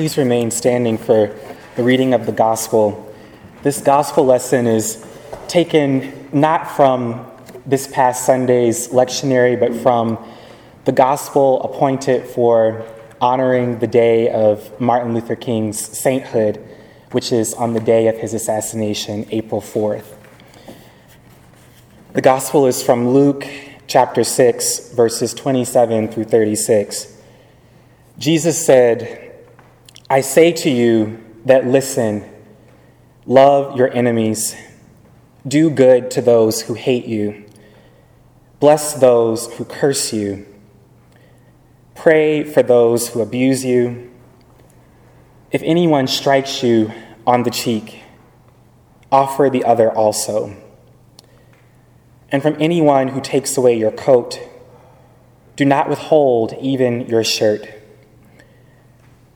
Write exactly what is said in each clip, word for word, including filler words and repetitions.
Please remain standing for the reading of the gospel. This gospel lesson is taken not from this past Sunday's lectionary, but from the gospel appointed for honoring the day of Martin Luther King's sainthood, which is on the day of his assassination, April fourth. The gospel is from Luke chapter six, verses twenty-seven through thirty-six. Jesus said, "I say to you that listen, love your enemies, do good to those who hate you, bless those who curse you, pray for those who abuse you. If anyone strikes you on the cheek, offer the other also. And from anyone who takes away your coat, do not withhold even your shirt.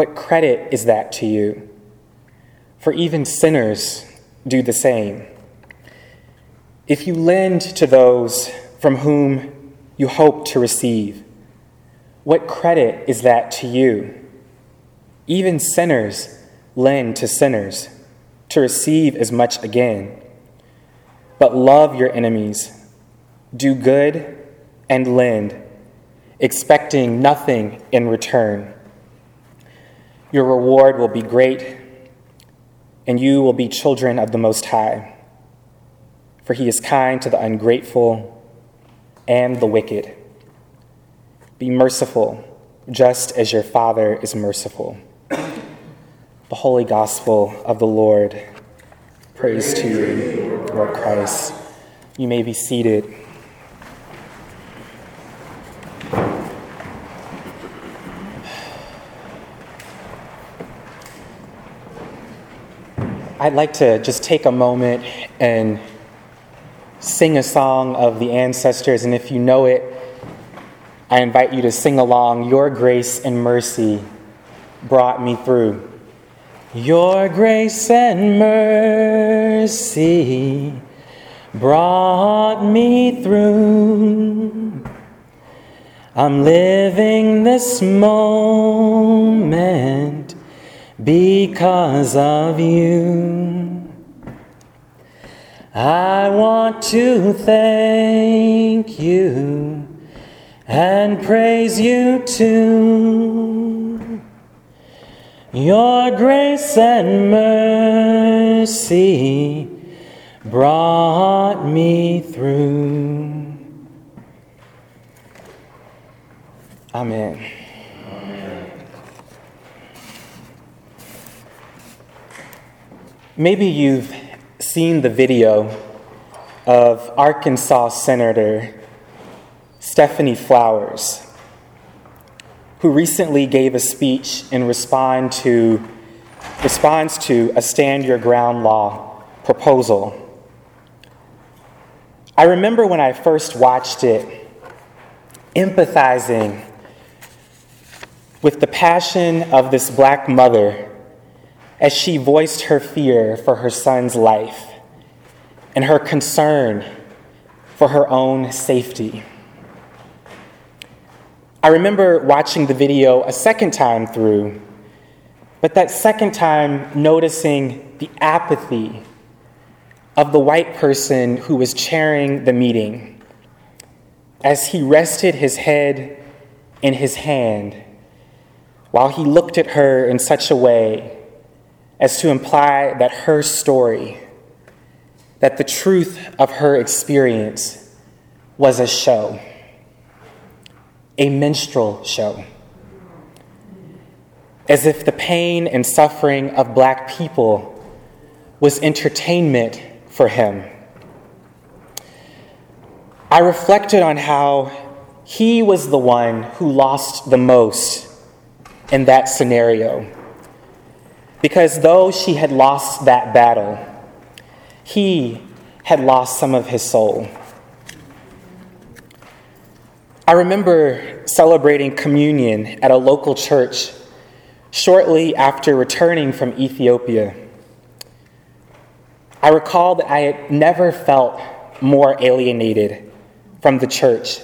what credit is that to you? For even sinners do the same. If you lend to those from whom you hope to receive, what credit is that to you? Even sinners lend to sinners to receive as much again. But love your enemies, do good and lend, expecting nothing in return. Your reward will be great, and you will be children of the Most High, for he is kind to the ungrateful and the wicked. Be merciful, just as your Father is merciful." The Holy Gospel of the Lord. Praise to you, Lord Christ. You may be seated. I'd like to just take a moment and sing a song of the ancestors, and if you know it, I invite you to sing along, "Your Grace and Mercy Brought Me Through." Your grace and mercy brought me through. I'm living this moment because of you. I want to thank you and praise you too. Your grace and mercy brought me through. Amen. Amen. Maybe you've seen the video of Arkansas Senator Stephanie Flowers, who recently gave a speech in response to, response to a Stand Your Ground law proposal. I remember when I first watched it, empathizing with the passion of this black mother as she voiced her fear for her son's life and her concern for her own safety. I remember watching the video a second time through, but that second time noticing the apathy of the white person who was chairing the meeting as he rested his head in his hand while he looked at her in such a way as to imply that her story, that the truth of her experience was a show. A minstrel show, as if the pain and suffering of black people was entertainment for him. I reflected on how he was the one who lost the most in that scenario. Because though she had lost that battle, he had lost some of his soul. I remember celebrating communion at a local church shortly after returning from Ethiopia. I recall that I had never felt more alienated from the church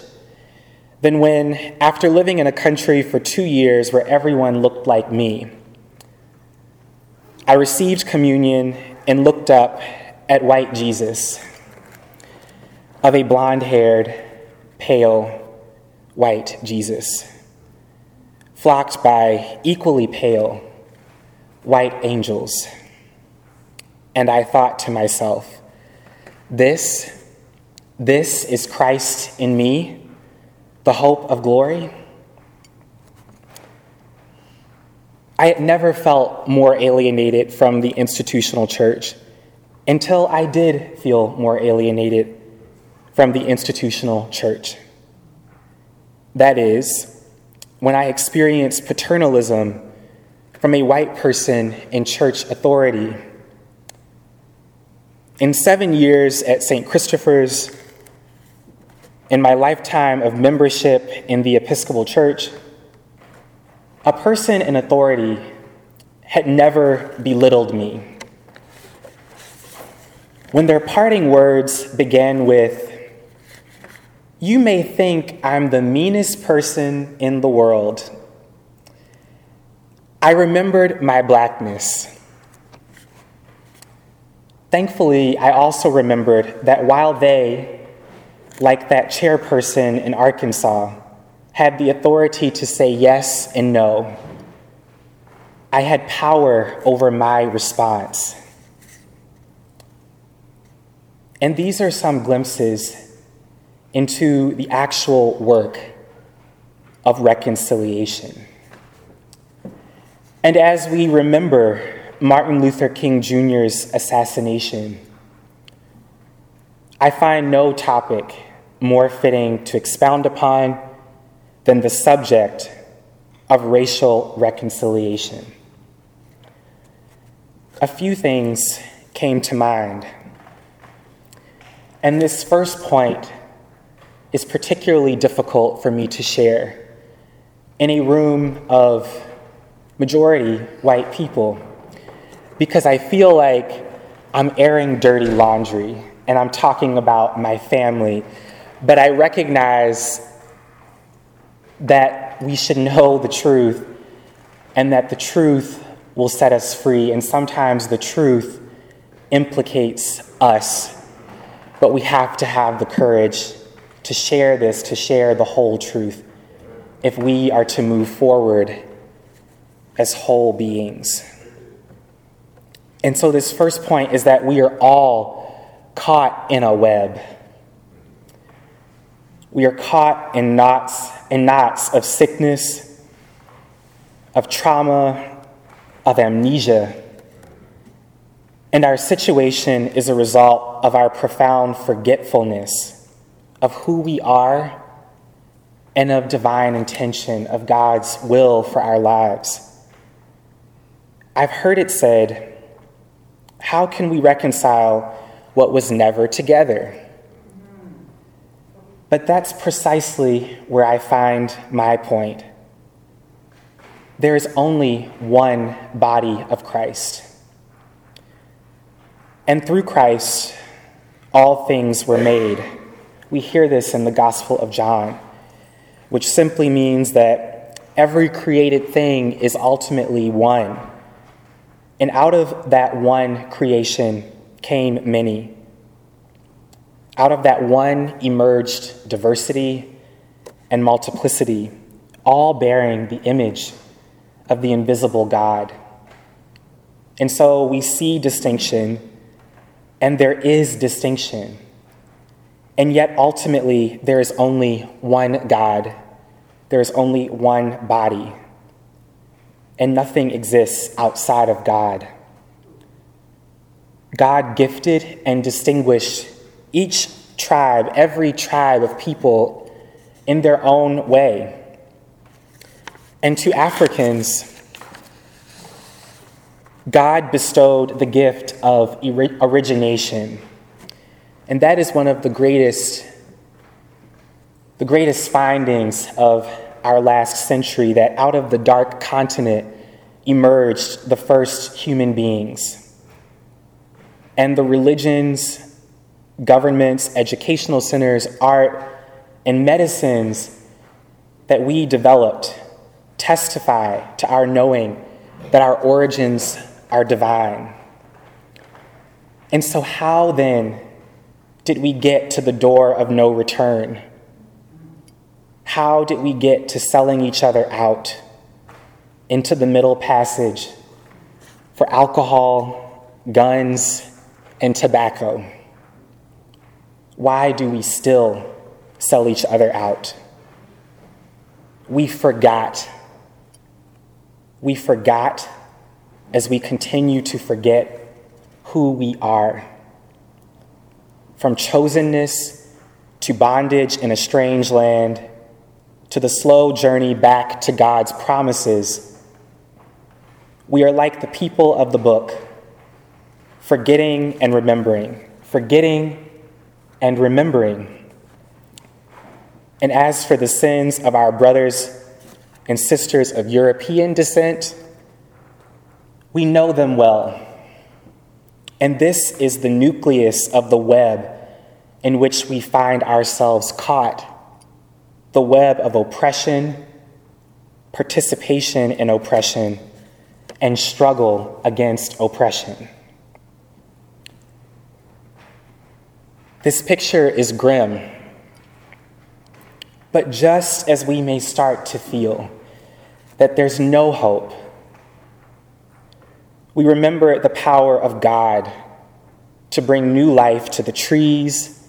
than when, after living in a country for two years where everyone looked like me, I received communion and looked up at white Jesus of a blonde-haired, pale, white Jesus, flocked by equally pale, white angels. And I thought to myself, this, this is Christ in me, the hope of glory. I had never felt more alienated from the institutional church until I did feel more alienated from the institutional church. That is, when I experienced paternalism from a white person in church authority. In seven years at Saint Christopher's, in my lifetime of membership in the Episcopal Church, a person in authority had never belittled me. When their parting words began with, "You may think I'm the meanest person in the world," I remembered my blackness. Thankfully, I also remembered that while they, like that chairperson in Arkansas, had the authority to say yes and no, I had power over my response. And these are some glimpses into the actual work of reconciliation. And as we remember Martin Luther King Junior's assassination, I find no topic more fitting to expound upon than the subject of racial reconciliation. A few things came to mind, and this first point is particularly difficult for me to share in a room of majority white people, because I feel like I'm airing dirty laundry and I'm talking about my family, but I recognize that we should know the truth and that the truth will set us free, and sometimes the truth implicates us, but we have to have the courage to share this, to share the whole truth, if we are to move forward as whole beings. And so this first point is that we are all caught in a web. We are caught in knots, in knots of sickness, of trauma, of amnesia. And our situation is a result of our profound forgetfulness of who we are and of divine intention, of God's will for our lives. I've heard it said, how can we reconcile what was never together? But that's precisely where I find my point. There is only one body of Christ. And through Christ, all things were made. We hear this in the Gospel of John, which simply means that every created thing is ultimately one. And out of that one creation came many. Out of that one emerged diversity and multiplicity, all bearing the image of the invisible God. And so we see distinction, and there is distinction. And yet ultimately, there is only one God. There is only one body. And nothing exists outside of God. God gifted and distinguished each tribe, every tribe of people in their own way. And to Africans, God bestowed the gift of origination. And that is one of the greatest, the greatest findings of our last century, that out of the dark continent emerged the first human beings. And the religions, governments, educational centers, art, and medicines that we developed testify to our knowing that our origins are divine. And so how then did we get to the door of no return? How did we get to selling each other out into the middle passage for alcohol, guns, and tobacco? Why do we still sell each other out? We forgot. We forgot as we continue to forget who we are. From chosenness to bondage in a strange land to the slow journey back to God's promises, we are like the people of the book, forgetting and remembering, forgetting and remembering. And as for the sins of our brothers and sisters of European descent, we know them well. And this is the nucleus of the web in which we find ourselves caught, the web of oppression, participation in oppression, and struggle against oppression. This picture is grim. But just as we may start to feel that there's no hope, we remember the power of God to bring new life to the trees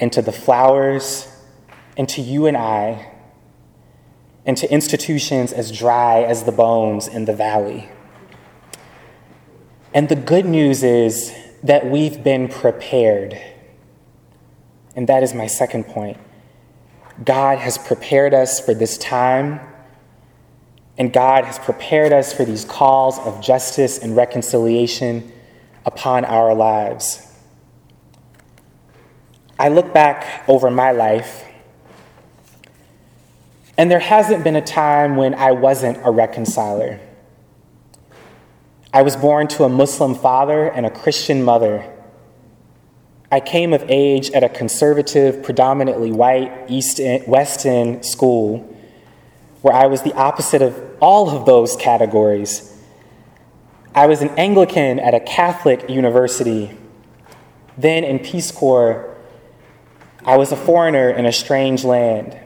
and to the flowers and to you and I and to institutions as dry as the bones in the valley. And the good news is that we've been prepared. And that is my second point. God has prepared us for this time, and God has prepared us for these calls of justice and reconciliation upon our lives. I look back over my life, and there hasn't been a time when I wasn't a reconciler. I was born to a Muslim father and a Christian mother. I came of age at a conservative, predominantly white East End, West End school where I was the opposite of all of those categories. I was an Anglican at a Catholic university. Then in Peace Corps, I was a foreigner in a strange land.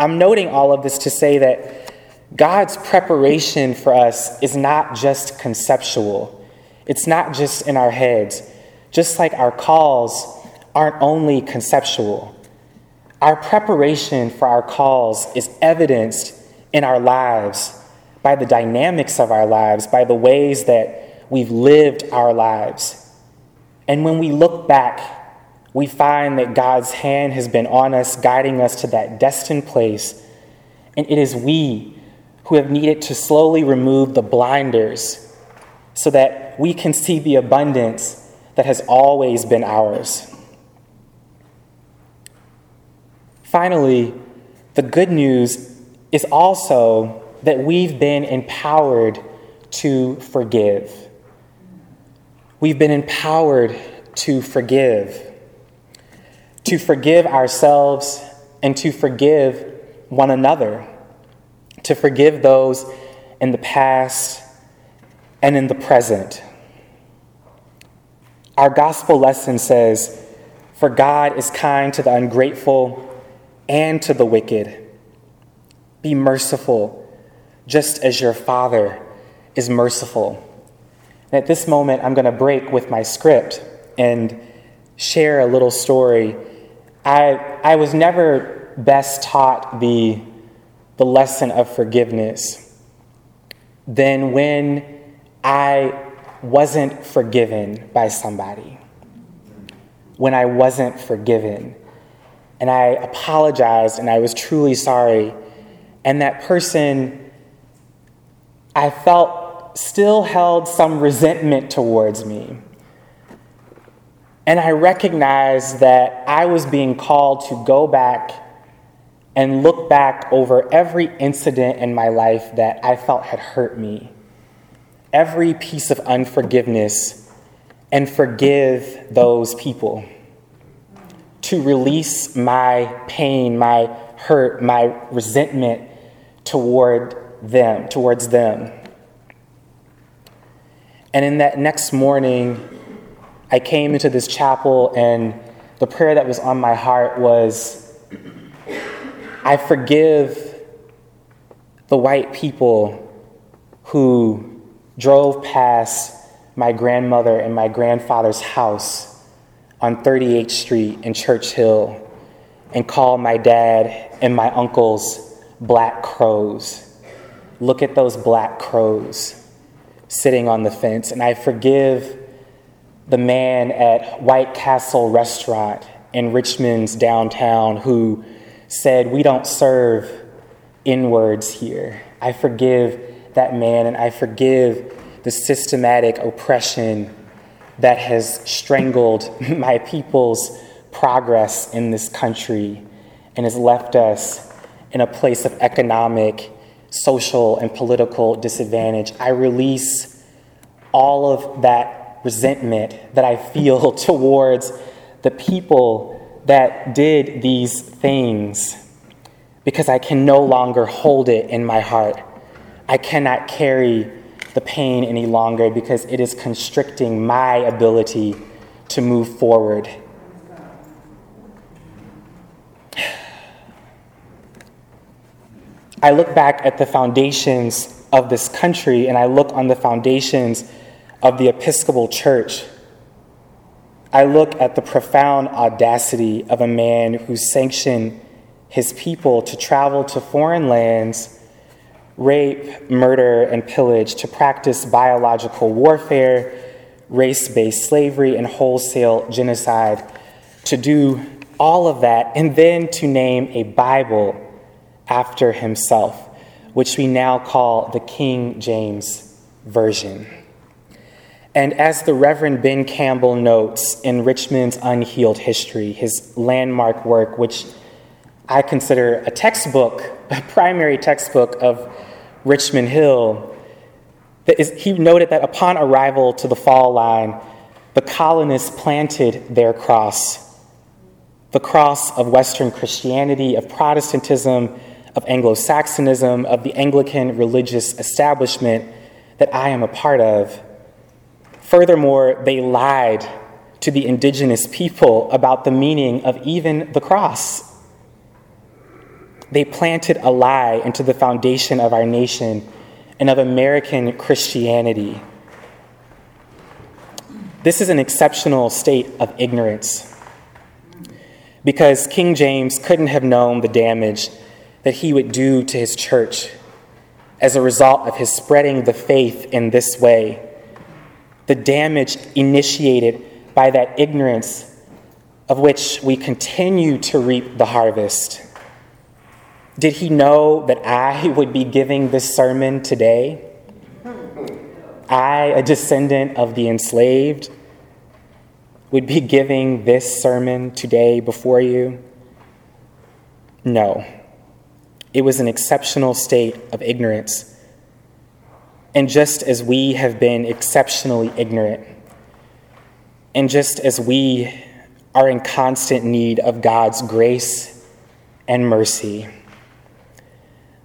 I'm noting all of this to say that God's preparation for us is not just conceptual. It's not just in our heads. Just like our calls aren't only conceptual, our preparation for our calls is evidenced in our lives, by the dynamics of our lives, by the ways that we've lived our lives. And when we look back, we find that God's hand has been on us, guiding us to that destined place. And it is we who have needed to slowly remove the blinders so that we can see the abundance that has always been ours. Finally, the good news is also that we've been empowered to forgive. We've been empowered to forgive, to forgive ourselves and to forgive one another, to forgive those in the past and in the present. Our gospel lesson says, "For God is kind to the ungrateful and to the wicked. Be merciful, just as your Father is merciful." And at this moment, I'm going to break with my script and share a little story. I, I was never best taught the, the lesson of forgiveness than when I wasn't forgiven by somebody, when I wasn't forgiven. And I apologized and I was truly sorry. and that person, I felt, still held some resentment towards me. And I recognized that I was being called to go back and look back over every incident in my life that I felt had hurt me, every piece of unforgiveness, and forgive those people, to release my pain, my hurt, my resentment toward them, towards them. And in that next morning, I came into this chapel, and the prayer that was on my heart was, I forgive the white people who drove past my grandmother and my grandfather's house on thirty-eighth Street in Church Hill and called my dad and my uncles black crows. Look at those black crows sitting on the fence. And I forgive the man at White Castle restaurant in Richmond's downtown who said, we don't serve N-words here. I forgive that man, and I forgive the systematic oppression that has strangled my people's progress in this country and has left us in a place of economic, social, and political disadvantage. I release all of that resentment that I feel towards the people that did these things, because I can no longer hold it in my heart. I cannot carry the pain any longer because it is constricting my ability to move forward. I look back at the foundations of this country, and I look on the foundations of the Episcopal Church. I look at the profound audacity of a man who sanctioned his people to travel to foreign lands, rape, murder, and pillage, to practice biological warfare, race-based slavery, and wholesale genocide, to do all of that, and then to name a Bible after himself, which we now call the King James Version. And as the Reverend Ben Campbell notes in Richmond's Unhealed History, his landmark work, which I consider a textbook, a primary textbook of Richmond Hill, that is, he noted that upon arrival to the fall line, the colonists planted their cross, the cross of Western Christianity, of Protestantism, of Anglo-Saxonism, of the Anglican religious establishment that I am a part of. Furthermore, they lied to the indigenous people about the meaning of even the cross. They planted a lie into the foundation of our nation and of American Christianity. This is an exceptional state of ignorance, because King James couldn't have known the damage that he would do to his church as a result of his spreading the faith in this way. The damage initiated by that ignorance of which we continue to reap the harvest. Did he know that I would be giving this sermon today? I, a descendant of the enslaved, would be giving this sermon today before you? No. It was an exceptional state of ignorance. And just as we have been exceptionally ignorant, and just as we are in constant need of God's grace and mercy,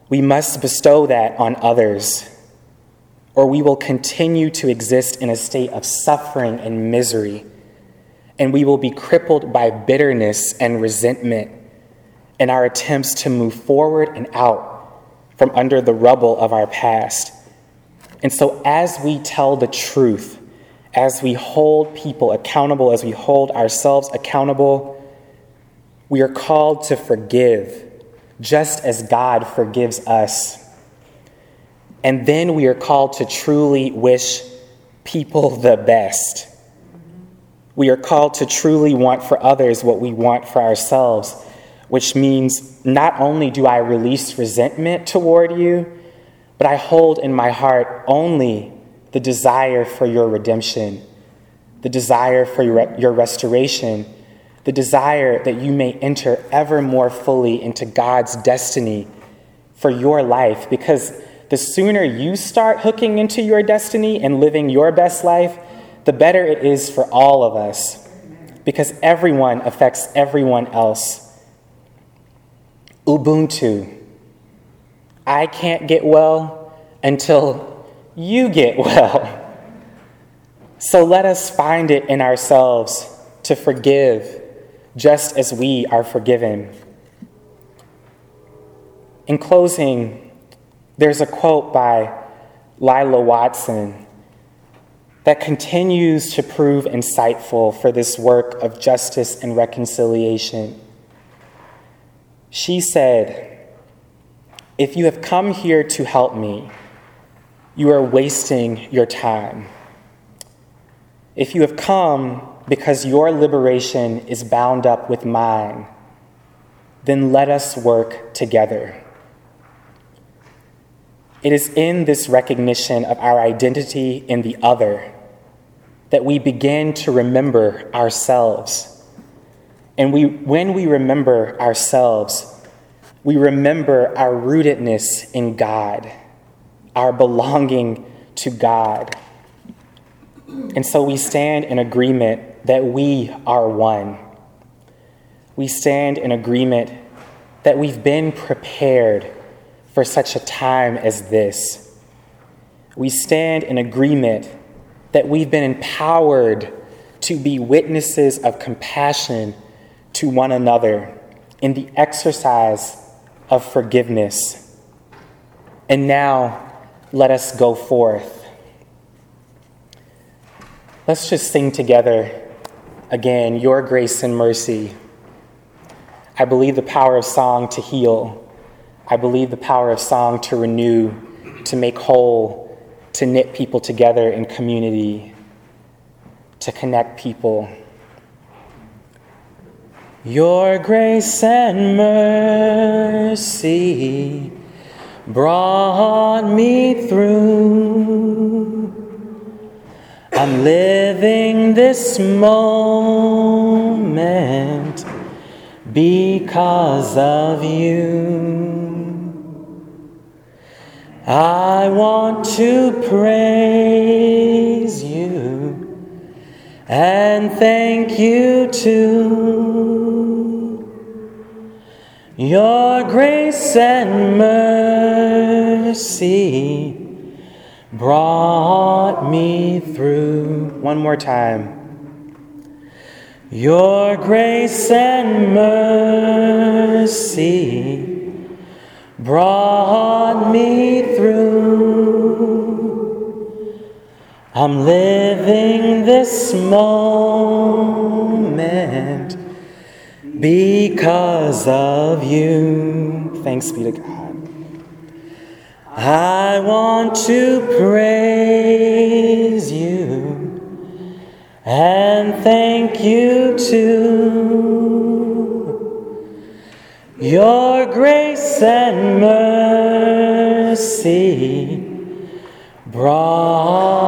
we must bestow that on others, or we will continue to exist in a state of suffering and misery, and we will be crippled by bitterness and resentment in our attempts to move forward and out from under the rubble of our past. And so as we tell the truth, as we hold people accountable, as we hold ourselves accountable, we are called to forgive, just as God forgives us. And then we are called to truly wish people the best. We are called to truly want for others what we want for ourselves. which means not only do I release resentment toward you, but I hold in my heart only the desire for your redemption, the desire for your, your restoration, the desire that you may enter ever more fully into God's destiny for your life. Because the sooner you start hooking into your destiny and living your best life, the better it is for all of us, because everyone affects everyone else. Ubuntu. I can't get well until you get well. So let us find it in ourselves to forgive just as we are forgiven. In closing, there's a quote by Lila Watson that continues to prove insightful for this work of justice and reconciliation. She said, "If you have come here to help me, you are wasting your time. If you have come because your liberation is bound up with mine, then let us work together." It is in this recognition of our identity in the other that we begin to remember ourselves. And we, when we remember ourselves, we remember our rootedness in God, our belonging to God. And so we stand in agreement that we are one. We stand in agreement that we've been prepared for such a time as this. We stand in agreement that we've been empowered to be witnesses of compassion to one another in the exercise of forgiveness. And now let us go forth. Let's just sing together again, Your Grace and Mercy. I believe the power of song to heal. I believe the power of song to renew, to make whole, to knit people together in community, to connect people. Your grace and mercy brought me through. I'm living this moment because of you. I want to praise you and thank you too. Your grace and mercy brought me through. One more time. Your grace and mercy brought me through. I'm living this moment because of you. Thanks be to God. I want to praise you and thank you too. Your grace and mercy brought